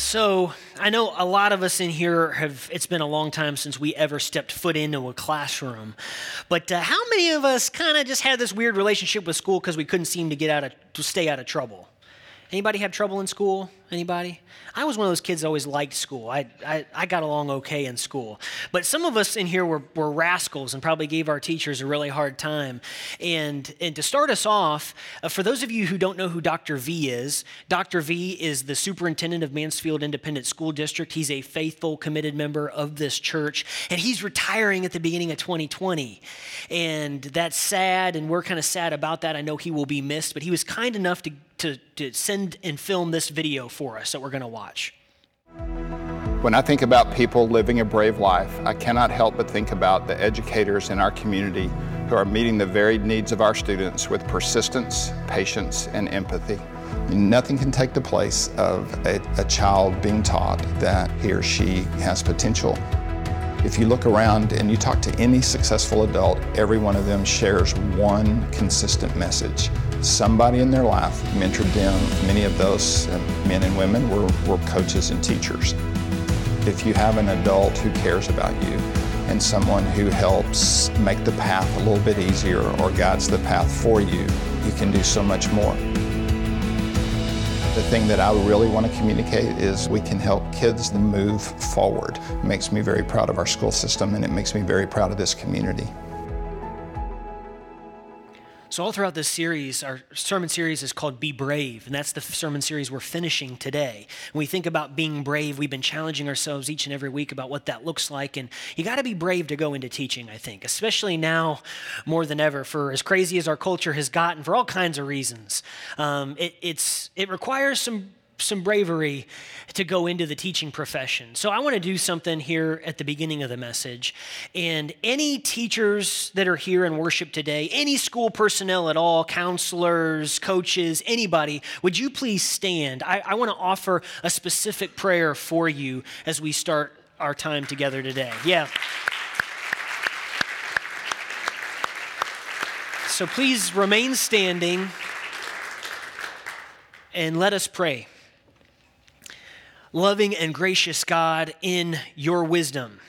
So I know a lot of us in here it's been a long time since we ever stepped foot into a classroom, but how many of us kind of just had this weird relationship with school because we couldn't seem to stay out of trouble? Anybody have trouble in school? Anybody? I was one of those kids that always liked school. I got along okay in school. But some of us in here were rascals and probably gave our teachers a really hard time. And to start us off, for those of you who don't know who Dr. V is the superintendent of Mansfield Independent School District. He's a faithful, committed member of this church, and he's retiring at the beginning of 2020. And that's sad, and we're kind of sad about that. I know he will be missed, but he was kind enough to send and film this video for us that we're going to watch. When I think about people living a brave life, I cannot help but think about the educators in our community who are meeting the varied needs of our students with persistence, patience, and empathy. Nothing can take the place of a child being taught that he or she has potential. If you look around and you talk to any successful adult, every one of them shares one consistent message. Somebody in their life mentored them. Many of those men and women were coaches and teachers. If you have an adult who cares about you and someone who helps make the path a little bit easier or guides the path for you, you can do so much more. The thing that I really want to communicate is we can help kids move forward. It makes me very proud of our school system, and it makes me very proud of this community. So all throughout this series, our sermon series is called Be Brave, and that's the sermon series we're finishing today. When we think about being brave, we've been challenging ourselves each and every week about what that looks like, and you got to be brave to go into teaching, I think, especially now more than ever, for as crazy as our culture has gotten for all kinds of reasons. It requires some bravery to go into the teaching profession. So I want to do something here at the beginning of the message. And any teachers that are here in worship today, any school personnel at all, counselors, coaches, anybody, would you please stand? I want to offer a specific prayer for you as we start our time together today. Yeah. So please remain standing and let us pray. Loving and gracious God, in your wisdom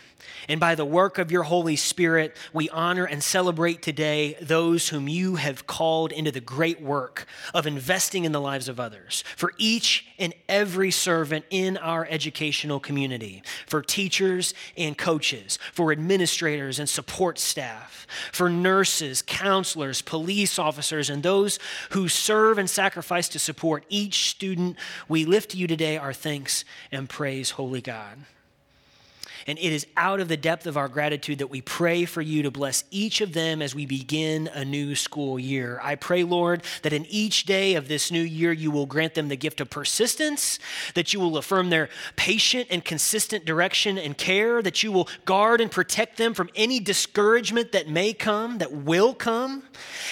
and by the work of your Holy Spirit, we honor and celebrate today those whom you have called into the great work of investing in the lives of others, for each and every servant in our educational community, for teachers and coaches, for administrators and support staff, for nurses, counselors, police officers, and those who serve and sacrifice to support each student. We lift to you today our thanks and praise, Holy God. And it is out of the depth of our gratitude that we pray for you to bless each of them as we begin a new school year. I pray, Lord, that in each day of this new year, you will grant them the gift of persistence, that you will affirm their patient and consistent direction and care, that you will guard and protect them from any discouragement that may come, that will come,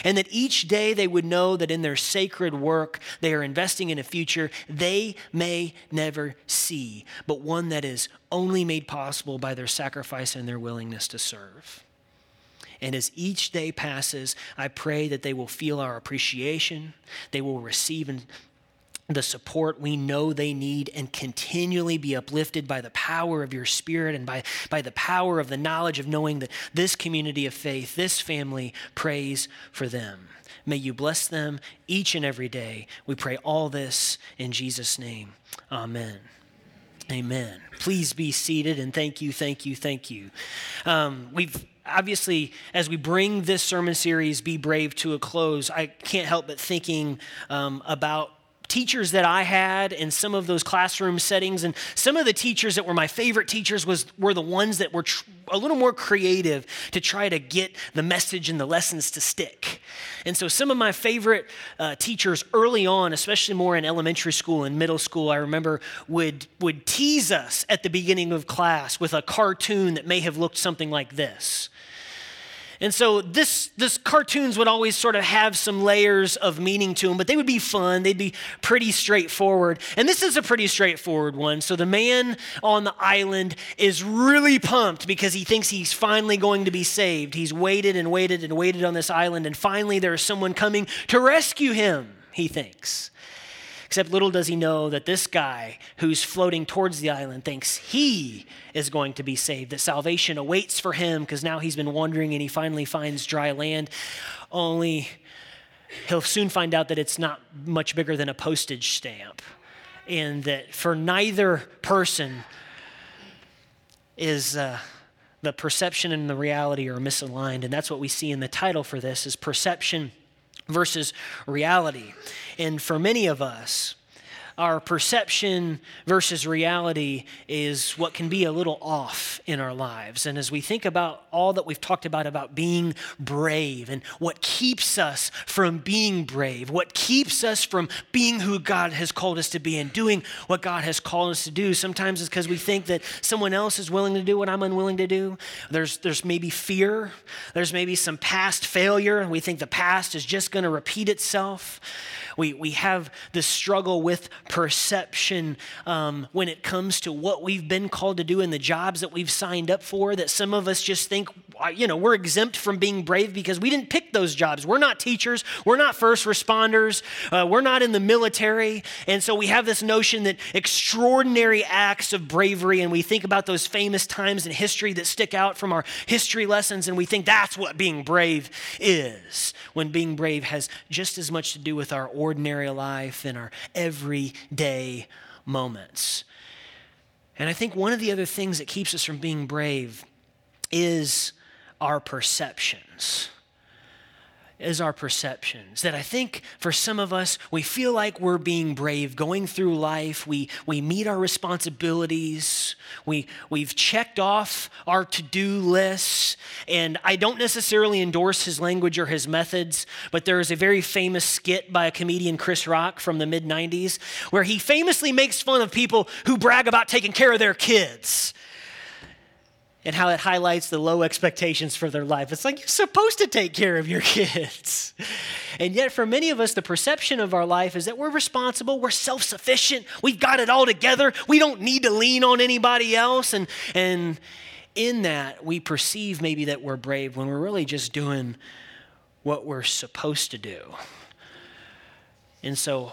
and that each day they would know that in their sacred work, they are investing in a future they may never see, but one that is only made possible by their sacrifice and their willingness to serve. And as each day passes, I pray that they will feel our appreciation, they will receive the support we know they need, and continually be uplifted by the power of your Spirit and by the power of the knowledge of knowing that this community of faith, this family, prays for them. May you bless them each and every day. We pray all this in Jesus' name. Amen. Amen. Please be seated, and thank you. We've obviously, as we bring this sermon series, Be Brave, to a close, I can't help but thinking about teachers that I had in some of those classroom settings, and some of the teachers that were my favorite teachers were the ones that were a little more creative to try to get the message and the lessons to stick. And so some of my favorite teachers early on, especially more in elementary school and middle school, I remember would tease us at the beginning of class with a cartoon that may have looked something like this. And so this cartoons would always sort of have some layers of meaning to them, but they would be fun. They'd be pretty straightforward. And this is a pretty straightforward one. So the man on the island is really pumped because he thinks he's finally going to be saved. He's waited and waited and waited on this island, and finally there is someone coming to rescue him, he thinks. Except little does he know that this guy who's floating towards the island thinks he is going to be saved, that salvation awaits for him because now he's been wandering and he finally finds dry land. Only he'll soon find out that it's not much bigger than a postage stamp, and that for neither person is the perception and the reality are misaligned. And that's what we see in the title for this, is perception versus reality. And for many of us, our perception versus reality is what can be a little off in our lives. And as we think about all that we've talked about being brave and what keeps us from being brave, what keeps us from being who God has called us to be and doing what God has called us to do, sometimes it's because we think that someone else is willing to do what I'm unwilling to do. There's maybe fear. There's maybe some past failure. We think the past is just going to repeat itself. We have this struggle with perception when it comes to what we've been called to do and the jobs that we've signed up for, that some of us just think, you know, we're exempt from being brave because we didn't pick those jobs. We're not teachers. We're not first responders. We're not in the military. And so we have this notion that extraordinary acts of bravery, and we think about those famous times in history that stick out from our history lessons, and we think that's what being brave is, when being brave has just as much to do with our ordinary life and our everyday moments. And I think one of the other things that keeps us from being brave is our perceptions. That I think for some of us, we feel like we're being brave going through life. We meet our responsibilities. We've checked off our to-do lists. And I don't necessarily endorse his language or his methods, but there is a very famous skit by a comedian, Chris Rock, from the mid-90s, where he famously makes fun of people who brag about taking care of their kids, and how it highlights the low expectations for their life. It's like, you're supposed to take care of your kids. And yet for many of us, the perception of our life is that we're responsible, we're self-sufficient, we've got it all together, we don't need to lean on anybody else. And in that, we perceive maybe that we're brave when we're really just doing what we're supposed to do. And so,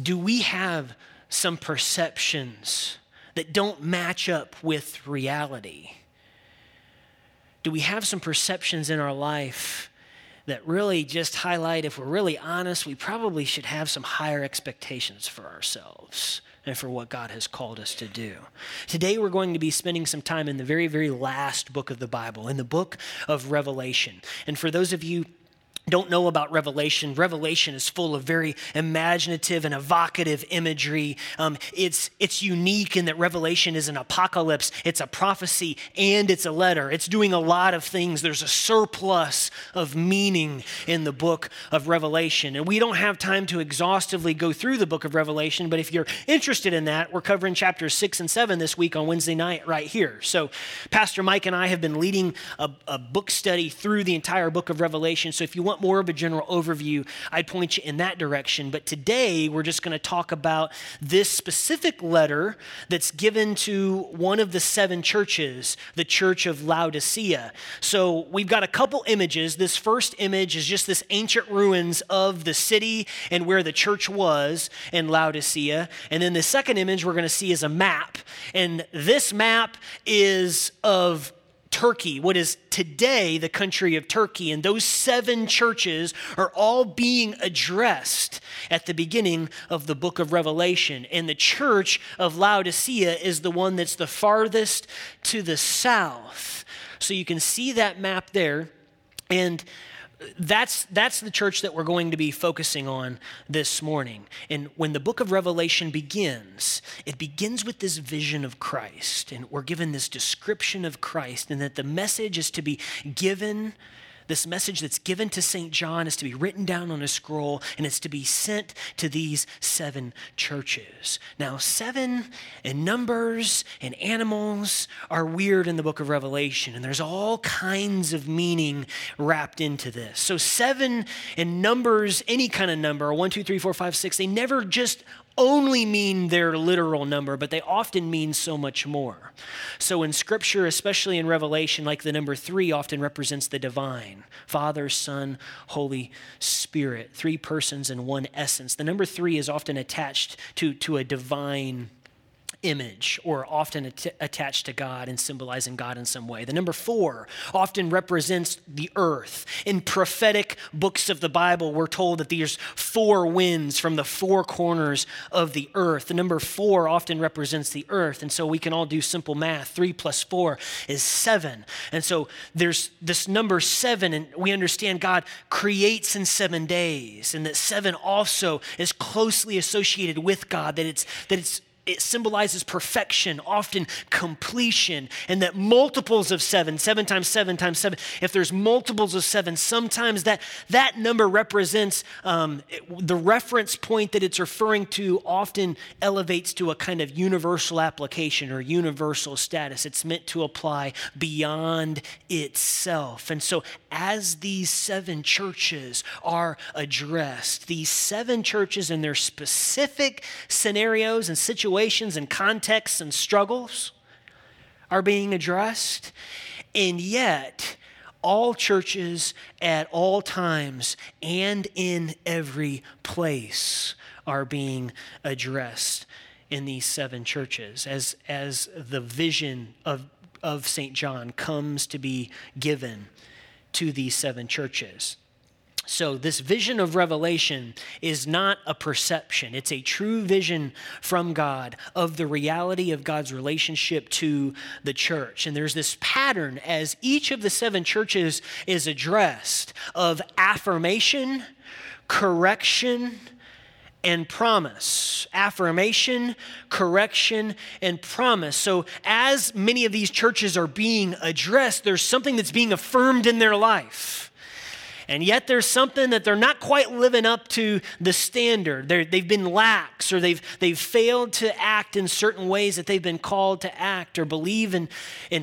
do we have some perceptions that don't match up with reality? Do we have some perceptions in our life that really just highlight, if we're really honest, we probably should have some higher expectations for ourselves and for what God has called us to do? Today we're going to be spending some time in the very, very last book of the Bible, in the book of Revelation. And for those of you don't know about Revelation, Revelation is full of very imaginative and evocative imagery. It's unique in that Revelation is an apocalypse. It's a prophecy and it's a letter. It's doing a lot of things. There's a surplus of meaning in the book of Revelation. And we don't have time to exhaustively go through the book of Revelation, but if you're interested in that, we're covering chapters 6 and 7 this week on Wednesday night right here. So Pastor Mike and I have been leading a book study through the entire book of Revelation. So if you want more of a general overview, I'd point you in that direction. But today, we're just going to talk about this specific letter that's given to one of the 7 churches, the church of Laodicea. So we've got a couple images. This first image is just this ancient ruins of the city and where the church was in Laodicea. And then the second image we're going to see is a map. And this map is of Turkey, what is today the country of Turkey, and those 7 churches are all being addressed at the beginning of the book of Revelation. And the church of Laodicea is the one that's the farthest to the south. So you can see that map there, and that's the church that we're going to be focusing on this morning. And when the book of Revelation begins, it begins with this vision of Christ. And we're given this description of Christ, and that the message is to be given, this message that's given to St. John is to be written down on a scroll, and it's to be sent to these 7 churches. Now, 7 and numbers and animals are weird in the book of Revelation, and there's all kinds of meaning wrapped into this. So 7 and numbers, any kind of number, 1, 2, 3, 4, 5, 6, they never just only mean their literal number, but they often mean so much more. So in Scripture, especially in Revelation, like the number 3 often represents the divine, Father, Son, Holy Spirit, 3 persons in one essence. The number 3 is often attached to a divine image, or often attached to God and symbolizing God in some way. The number 4 often represents the earth. In prophetic books of the Bible, we're told that there's 4 winds from the 4 corners of the earth. The number 4 often represents the earth, and so we can all do simple math. 3 plus 4 is 7. And so there's this number 7, and we understand God creates in 7 days, and that 7 also is closely associated with God, it symbolizes perfection, often completion, and that multiples of 7, 7 times 7 times 7. If there's multiples of 7, sometimes that number represents the reference point that it's referring to often elevates to a kind of universal application or universal status. It's meant to apply beyond itself. And so as these 7 churches are addressed, these 7 churches in their specific scenarios and situations and contexts and struggles are being addressed, and yet all churches at all times and in every place are being addressed in these 7 churches as the vision of St. John comes to be given to these 7 churches. So this vision of Revelation is not a perception. It's a true vision from God of the reality of God's relationship to the church. And there's this pattern as each of the 7 churches is addressed of affirmation, correction, and promise. Affirmation, correction, and promise. So as many of these churches are being addressed, there's something that's being affirmed in their life. And yet there's something that they're not quite living up to the standard. They've been lax, or they've failed to act in certain ways that they've been called to act, or believe and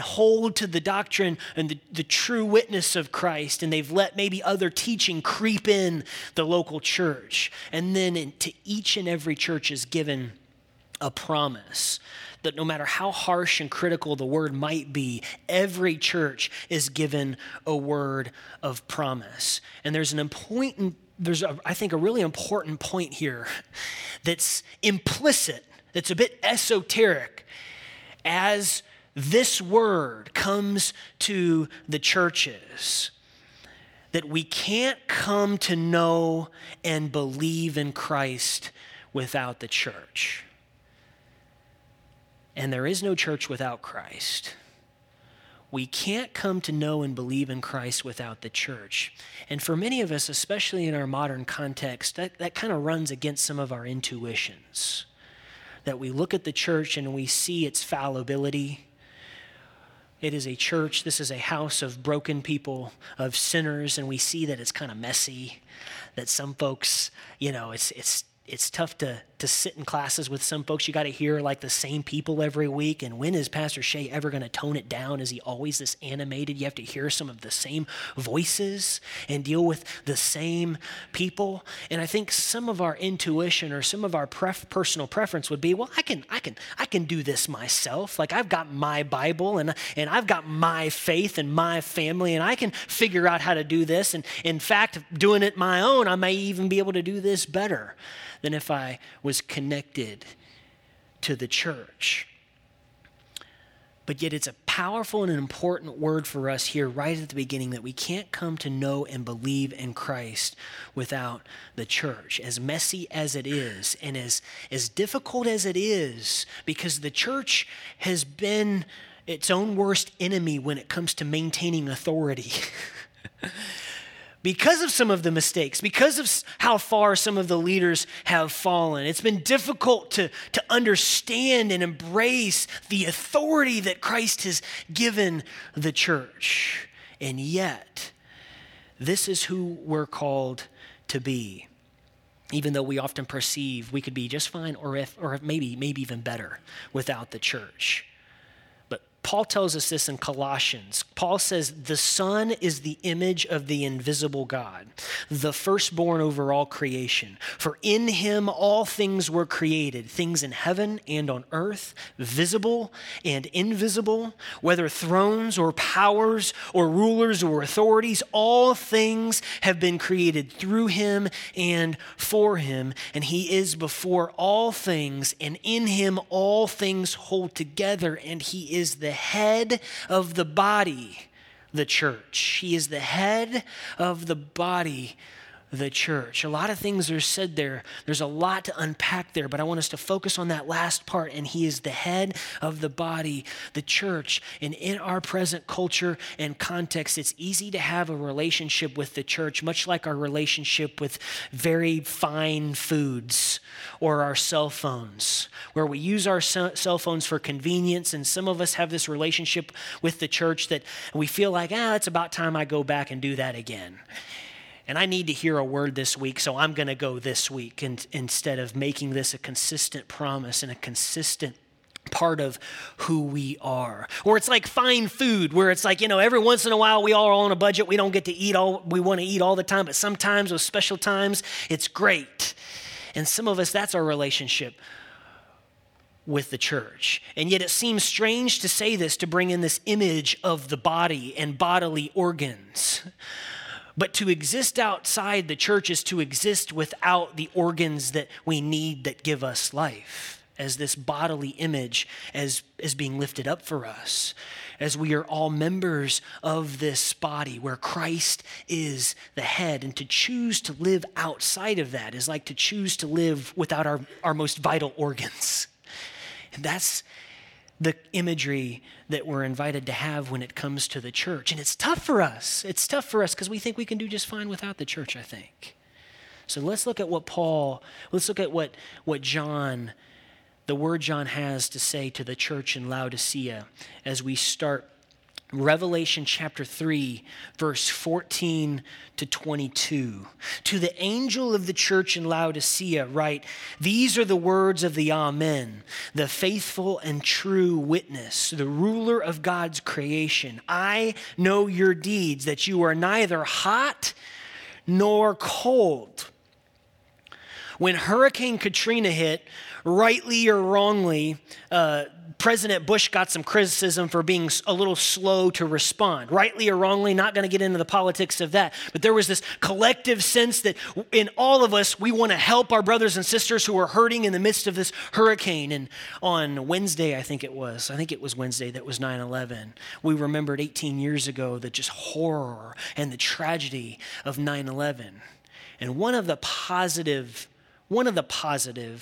hold to the doctrine and the true witness of Christ. And they've let maybe other teaching creep in the local church. And then to each and every church is given a promise that no matter how harsh and critical the word might be, every church is given a word of promise. And there's a really important point here that's implicit, that's a bit esoteric, as this word comes to the churches, that we can't come to know and believe in Christ without the church. And there is no church without Christ. We can't come to know and believe in Christ without the church. And for many of us, especially in our modern context, that kind of runs against some of our intuitions. That we look at the church and we see its fallibility. It is a church, this is a house of broken people, of sinners, and we see that it's kind of messy. That some folks, it's tough to sit in classes with some folks. You got to hear like the same people every week. And when is Pastor Shea ever going to tone it down? Is he always this animated? You have to hear some of the same voices and deal with the same people. And I think some of our intuition or some of our personal preference would be, well, I can do this myself. Like I've got my Bible and I've got my faith and my family, and I can figure out how to do this. And in fact, doing it my own, I may even be able to do this better than if I was connected to the church. But yet it's a powerful and an important word for us here right at the beginning, that we can't come to know and believe in Christ without the church. As messy as it is, and as difficult as it is, because the church has been its own worst enemy when it comes to maintaining authority. Because of some of the mistakes, because of how far some of the leaders have fallen, it's been difficult to understand and embrace the authority that Christ has given the church. And yet, this is who we're called to be, even though we often perceive we could be just fine or maybe even better without the church. Paul tells us this in Colossians. Paul says, the Son is the image of the invisible God, the firstborn over all creation. For in him all things were created, things in heaven and on earth, visible and invisible, whether thrones or powers or rulers or authorities, all things have been created through him and for him. And he is before all things, and in him all things hold together, and he is the head of the body, the church. He is the head of the body, the church. A lot of things are said there. There's a lot to unpack there, but I want us to focus on that last part, and he is the head of the body, the church. And in our present culture and context, it's easy to have a relationship with the church, much like our relationship with very fine foods or our cell phones, where we use our cell phones for convenience, and some of us have this relationship with the church that we feel like, it's about time I go back and do that again. And I need to hear a word this week, so I'm going to go this week, and instead of making this a consistent promise and a consistent part of who we are. Or it's like fine food, where it's like, every once in a while we all are on a budget. We don't get to eat all we want to eat all the time, but sometimes with special times, it's great. And some of us, that's our relationship with the church. And yet it seems strange to say this, to bring in this image of the body and bodily organs. But to exist outside the church is to exist without the organs that we need that give us life, as this bodily image is being lifted up for us, as we are all members of this body where Christ is the head. And to choose to live outside of that is like to choose to live without our most vital organs. And that's the imagery that we're invited to have when it comes to the church. And it's tough for us. It's tough for us because we think we can do just fine without the church, I think. So let's look at what John, the word John has to say to the church in Laodicea as we start Revelation chapter 3, verse 14 to 22. To the angel of the church in Laodicea write, these are the words of the Amen, the faithful and true witness, the ruler of God's creation. I know your deeds, that you are neither hot nor cold. When Hurricane Katrina hit, rightly or wrongly, President Bush got some criticism for being a little slow to respond. Rightly or wrongly, not going to get into the politics of that. But there was this collective sense that in all of us, we want to help our brothers and sisters who are hurting in the midst of this hurricane. And on Wednesday, I think it was Wednesday that was 9/11. We remembered 18 years ago the just horror and the tragedy of 9/11. And one of the positive,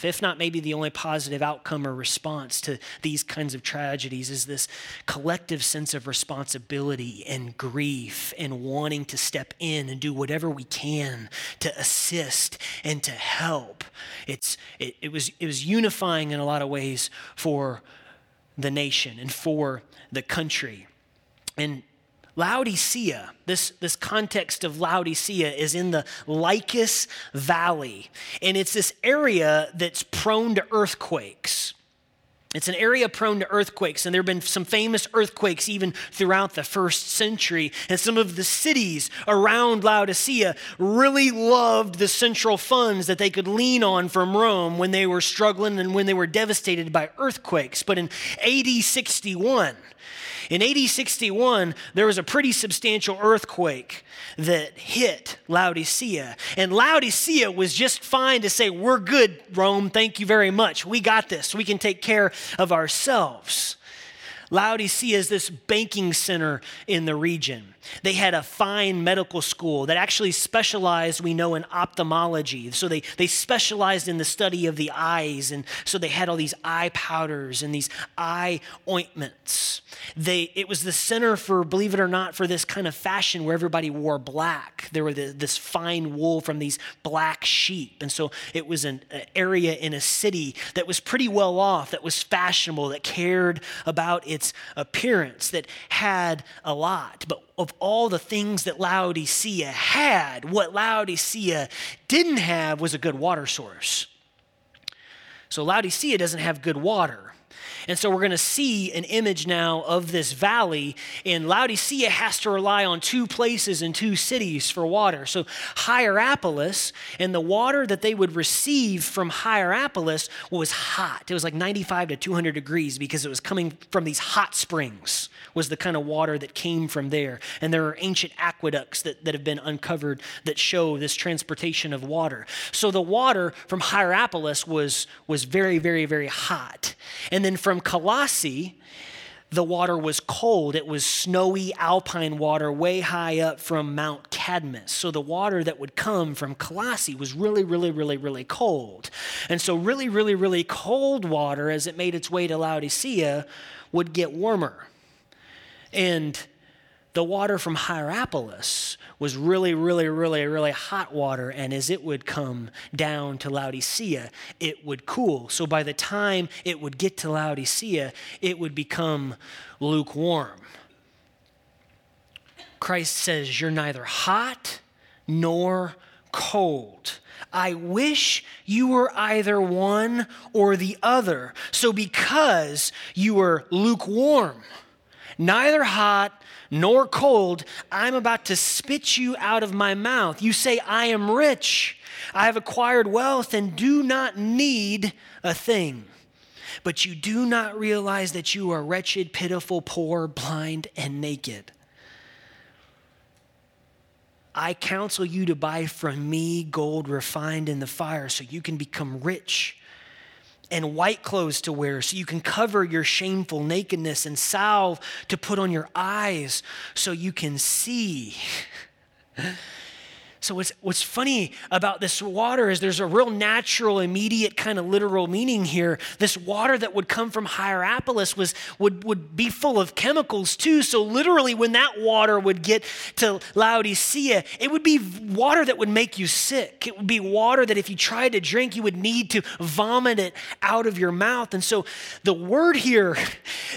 if not maybe the only positive outcome or response to these kinds of tragedies is this collective sense of responsibility and grief and wanting to step in and do whatever we can to assist and to help. It was unifying in a lot of ways for the nation and for the country. And Laodicea, this context of Laodicea is in the Lycus Valley, and it's this area that's prone to earthquakes. It's an area prone to earthquakes, and there have been some famous earthquakes even throughout the first century, and some of the cities around Laodicea really loved the central funds that they could lean on from Rome when they were struggling and when they were devastated by earthquakes. But in AD 61, there was a pretty substantial earthquake that hit Laodicea. And Laodicea was just fine to say, we're good, Rome. Thank you very much. We got this. We can take care of ourselves. Laodicea is this banking center in the region. They had a fine medical school that actually specialized, we know, in ophthalmology. So they specialized in the study of the eyes, and so they had all these eye powders and these eye ointments. It was the center for, believe it or not, for this kind of fashion where everybody wore black. There were this fine wool from these black sheep. And so it was an area in a city that was pretty well off, that was fashionable, that cared about its appearance, that had a lot. But of all the things that Laodicea had, what Laodicea didn't have was a good water source. So Laodicea doesn't have good water. And so we're going to see an image now of this valley, and Laodicea has to rely on two places and two cities for water. So Hierapolis, and the water that they would receive from Hierapolis was hot. It was like 95 to 200 degrees because it was coming from these hot springs, was the kind of water that came from there. And there are ancient aqueducts that have been uncovered that show this transportation of water. So the water from Hierapolis was very, very, very hot. And then from Colossae, the water was cold. It was snowy alpine water way high up from Mount Cadmus. So the water that would come from Colossae was really, really, really, really cold. And so really, really, really cold water, as it made its way to Laodicea, would get warmer. And the water from Hierapolis was really, really, really, really hot water, and as it would come down to Laodicea, it would cool. So by the time it would get to Laodicea, it would become lukewarm. Christ says, "You're neither hot nor cold. I wish you were either one or the other. So because you were lukewarm, neither hot nor cold, I'm about to spit you out of my mouth. You say, 'I am rich. I have acquired wealth and do not need a thing.' But you do not realize that you are wretched, pitiful, poor, blind, and naked. I counsel you to buy from me gold refined in the fire so you can become rich, and white clothes to wear so you can cover your shameful nakedness, and salve to put on your eyes so you can see." So what's funny about this water is there's a real natural, immediate kind of literal meaning here. This water that would come from Hierapolis would be full of chemicals too. So literally when that water would get to Laodicea, it would be water that would make you sick. It would be water that if you tried to drink, you would need to vomit it out of your mouth. And so the word here,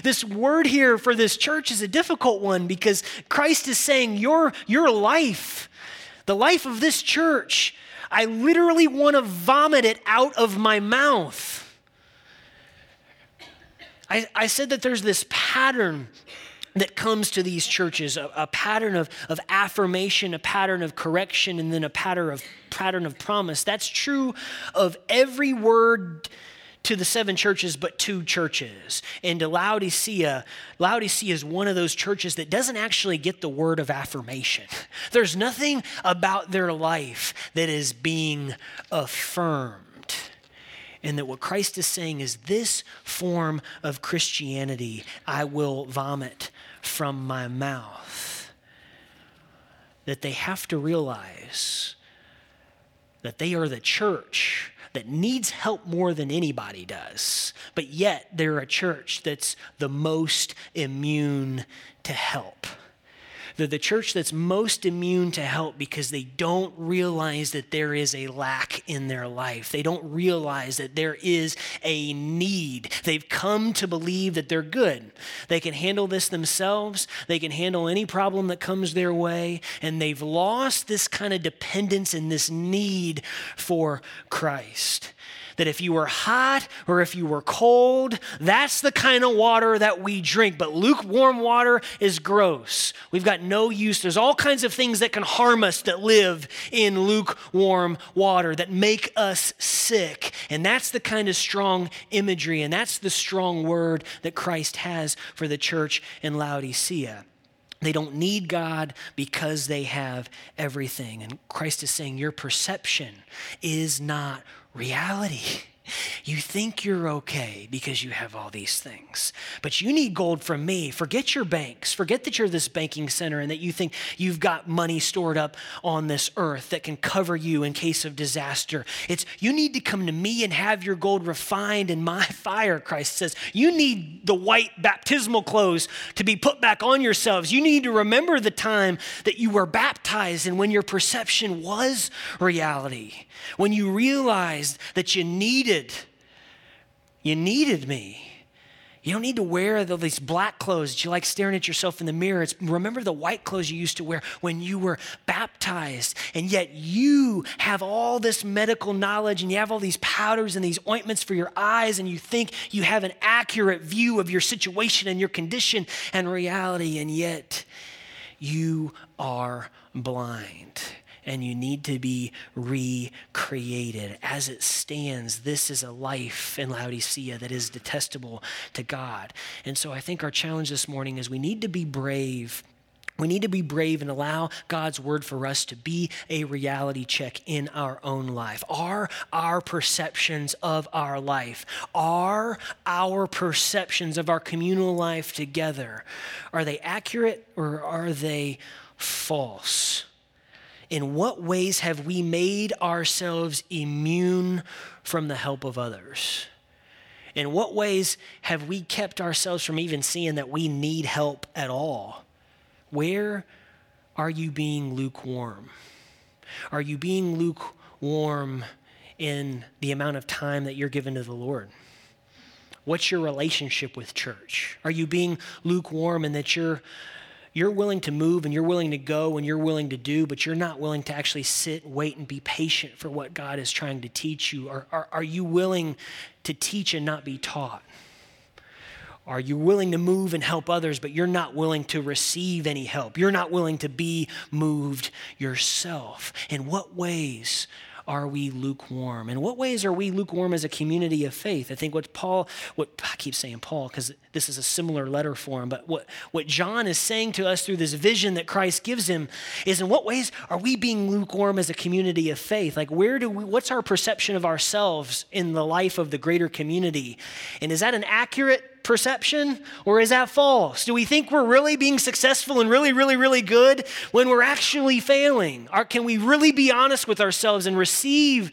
this word here for this church is a difficult one, because Christ is saying your life, the life of this church, I literally want to vomit it out of my mouth. I said that there's this pattern that comes to these churches, a pattern of affirmation, a pattern of correction, and then a pattern of promise. That's true of every word to the seven churches, but two churches. And to Laodicea is one of those churches that doesn't actually get the word of affirmation. There's nothing about their life that is being affirmed. And that what Christ is saying is, this form of Christianity, I will vomit from my mouth. That they have to realize that they are the church that needs help more than anybody does, but yet they're a church that's the most immune to help. They're the church that's most immune to help because they don't realize that there is a lack in their life. They don't realize that there is a need. They've come to believe that they're good. They can handle this themselves. They can handle any problem that comes their way. And they've lost this kind of dependence and this need for Christ. That if you were hot or if you were cold, that's the kind of water that we drink. But lukewarm water is gross. We've got no use. There's all kinds of things that can harm us that live in lukewarm water that make us sick. And that's the kind of strong imagery, and that's the strong word that Christ has for the church in Laodicea. They don't need God because they have everything. And Christ is saying, your perception is not reality. You think you're okay because you have all these things, but you need gold from me. Forget your banks. Forget that you're this banking center and that you think you've got money stored up on this earth that can cover you in case of disaster. It's, you need to come to me and have your gold refined in my fire, Christ says. You need the white baptismal clothes to be put back on yourselves. You need to remember the time that you were baptized and when your perception was reality, when you realized that you needed me. You don't need to wear these black clothes that you like staring at yourself in the mirror. Remember the white clothes you used to wear when you were baptized, and yet you have all this medical knowledge and you have all these powders and these ointments for your eyes, and you think you have an accurate view of your situation and your condition and reality, and yet you are blind. And you need to be recreated. As it stands, this is a life in Laodicea that is detestable to God. And so I think our challenge this morning is we need to be brave. We need to be brave and allow God's word for us to be a reality check in our own life. Are our perceptions of our life, are our perceptions of our communal life together, are they accurate or are they false? In what ways have we made ourselves immune from the help of others? In what ways have we kept ourselves from even seeing that we need help at all? Where are you being lukewarm? Are you being lukewarm in the amount of time that you're given to the Lord? What's your relationship with church? Are you being lukewarm in that you're willing to move and you're willing to go and you're willing to do, but you're not willing to actually sit, wait, and be patient for what God is trying to teach you? Are you willing to teach and not be taught? Are you willing to move and help others, but you're not willing to receive any help? You're not willing to be moved yourself. In what ways are we lukewarm? In what ways are we lukewarm as a community of faith? I think I keep saying Paul because this is a similar letter for him, but what John is saying to us through this vision that Christ gives him is, in what ways are we being lukewarm as a community of faith? Like, what's our perception of ourselves in the life of the greater community? And is that an accurate perception or is that false? Do we think we're really being successful and really, really, really good when we're actually failing? Can we really be honest with ourselves and receive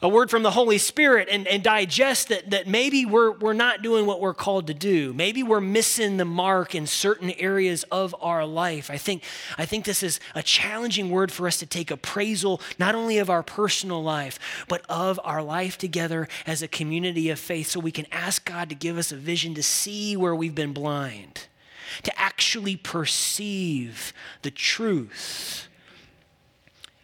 a word from the Holy Spirit and digest that maybe we're not doing what we're called to do? Maybe we're missing the mark in certain areas of our life. I think this is a challenging word for us to take appraisal, not only of our personal life, but of our life together as a community of faith, so we can ask God to give us a vision to see where we've been blind, to actually perceive the truth,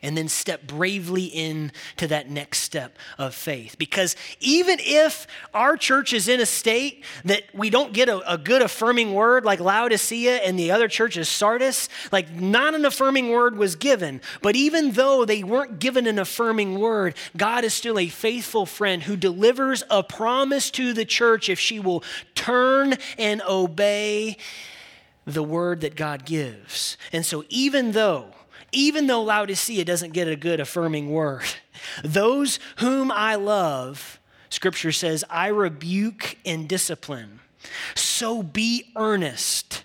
and then step bravely into that next step of faith. Because even if our church is in a state that we don't get a good affirming word like Laodicea and the other churches, Sardis, like not an affirming word was given. But even though they weren't given an affirming word, God is still a faithful friend who delivers a promise to the church if she will turn and obey the word that God gives. And so even though Laodicea doesn't get a good affirming word, those whom I love, Scripture says, I rebuke and discipline. So be earnest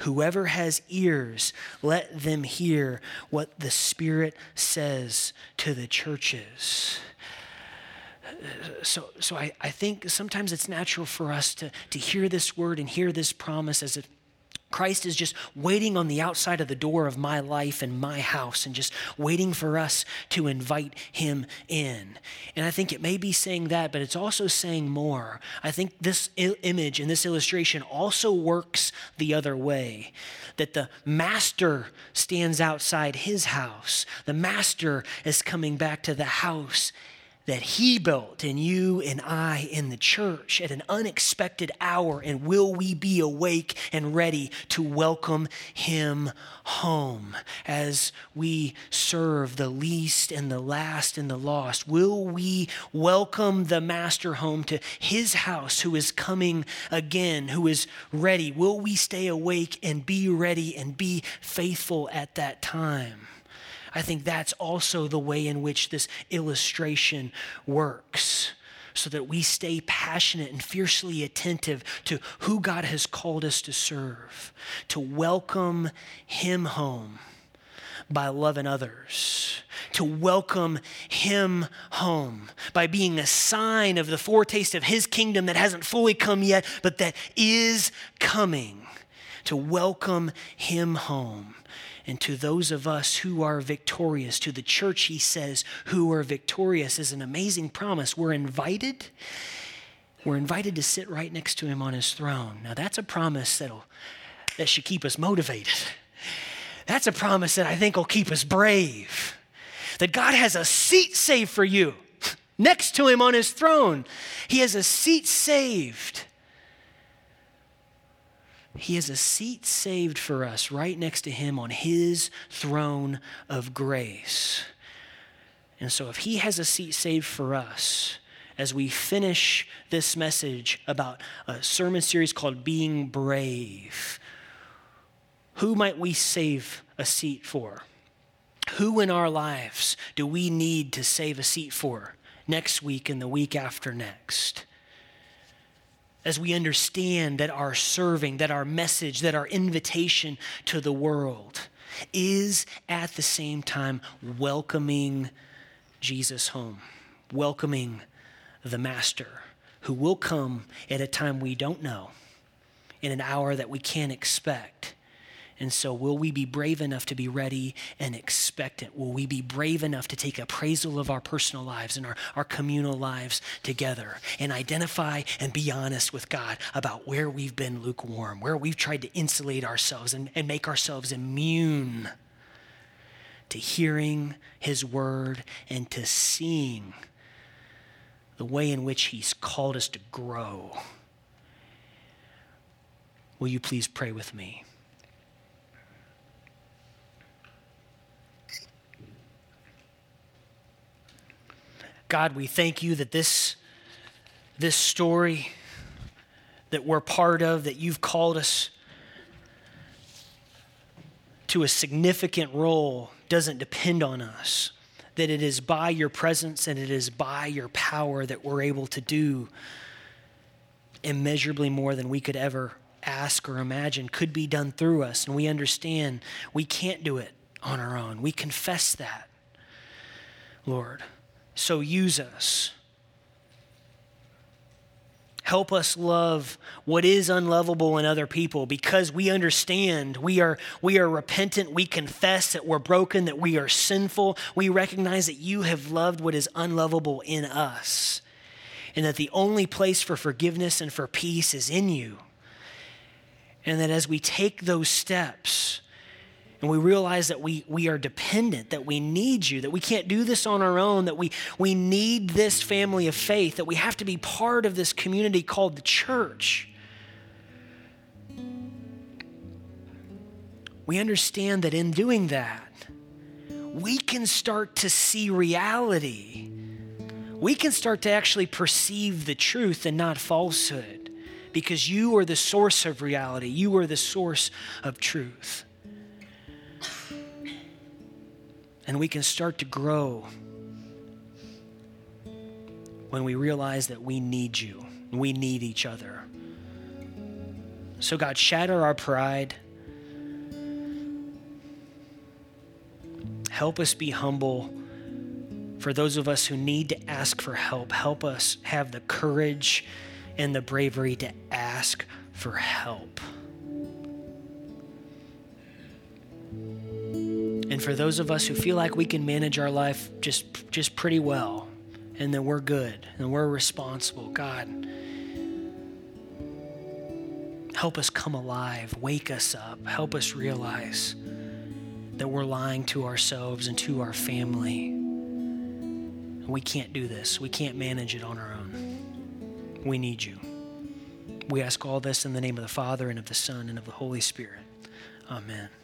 Whoever has ears, let them hear what the Spirit says to the churches. So I think sometimes it's natural for us to hear this word and hear this promise as if Christ is just waiting on the outside of the door of my life and my house and just waiting for us to invite him in. And I think it may be saying that, but it's also saying more. I think this image and this illustration also works the other way, that the master stands outside his house. The master is coming back to the house that he built, and you and I in the church, at an unexpected hour, and will we be awake and ready to welcome him home as we serve the least and the last and the lost? Will we welcome the master home to his house, who is coming again, who is ready? Will we stay awake and be ready and be faithful at that time? I think that's also the way in which this illustration works, so that we stay passionate and fiercely attentive to who God has called us to serve, to welcome him home, by loving others, to welcome him home by being a sign of the foretaste of his kingdom that hasn't fully come yet, but that is coming, to welcome him home. And to those of us who are victorious, to the church, he says, who are victorious, is an amazing promise. We're invited to sit right next to him on his throne. Now that's a promise that should keep us motivated. That's a promise that I think will keep us brave. That God has a seat saved for you next to him on his throne. He has a seat saved. He has a seat saved for us right next to him on his throne of grace. And so if he has a seat saved for us, as we finish this message about a sermon series called Being Brave, who might we save a seat for? Who in our lives do we need to save a seat for next week and the week after next? As we understand that our serving, that our message, that our invitation to the world is at the same time welcoming Jesus home, welcoming the Master, who will come at a time we don't know, in an hour that we can't expect. And so will we be brave enough to be ready and expectant? Will we be brave enough to take appraisal of our personal lives and our communal lives together and identify and be honest with God about where we've been lukewarm, where we've tried to insulate ourselves and make ourselves immune to hearing his word and to seeing the way in which he's called us to grow? Will you please pray with me? God, we thank you that this story that we're part of, that you've called us to a significant role, doesn't depend on us. That it is by your presence and it is by your power that we're able to do immeasurably more than we could ever ask or imagine could be done through us. And we understand we can't do it on our own. We confess that, Lord. So use us. Help us love what is unlovable in other people, because we understand we are repentant. We confess that we're broken, that we are sinful. We recognize that you have loved what is unlovable in us, and that the only place for forgiveness and for peace is in you. And that as we take those steps, and we realize that we are dependent, that we need you, that we can't do this on our own, that we need this family of faith, that we have to be part of this community called the church. We understand that in doing that, we can start to see reality. We can start to actually perceive the truth and not falsehood, because you are the source of reality. You are the source of truth. And we can start to grow when we realize that we need you. We need each other. So God, shatter our pride. Help us be humble. For those of us who need to ask for help, help us have the courage and the bravery to ask for help. And for those of us who feel like we can manage our life just pretty well, and that we're good and we're responsible, God, help us come alive, wake us up, help us realize that we're lying to ourselves and to our family. And we can't do this. We can't manage it on our own. We need you. We ask all this in the name of the Father and of the Son and of the Holy Spirit. Amen.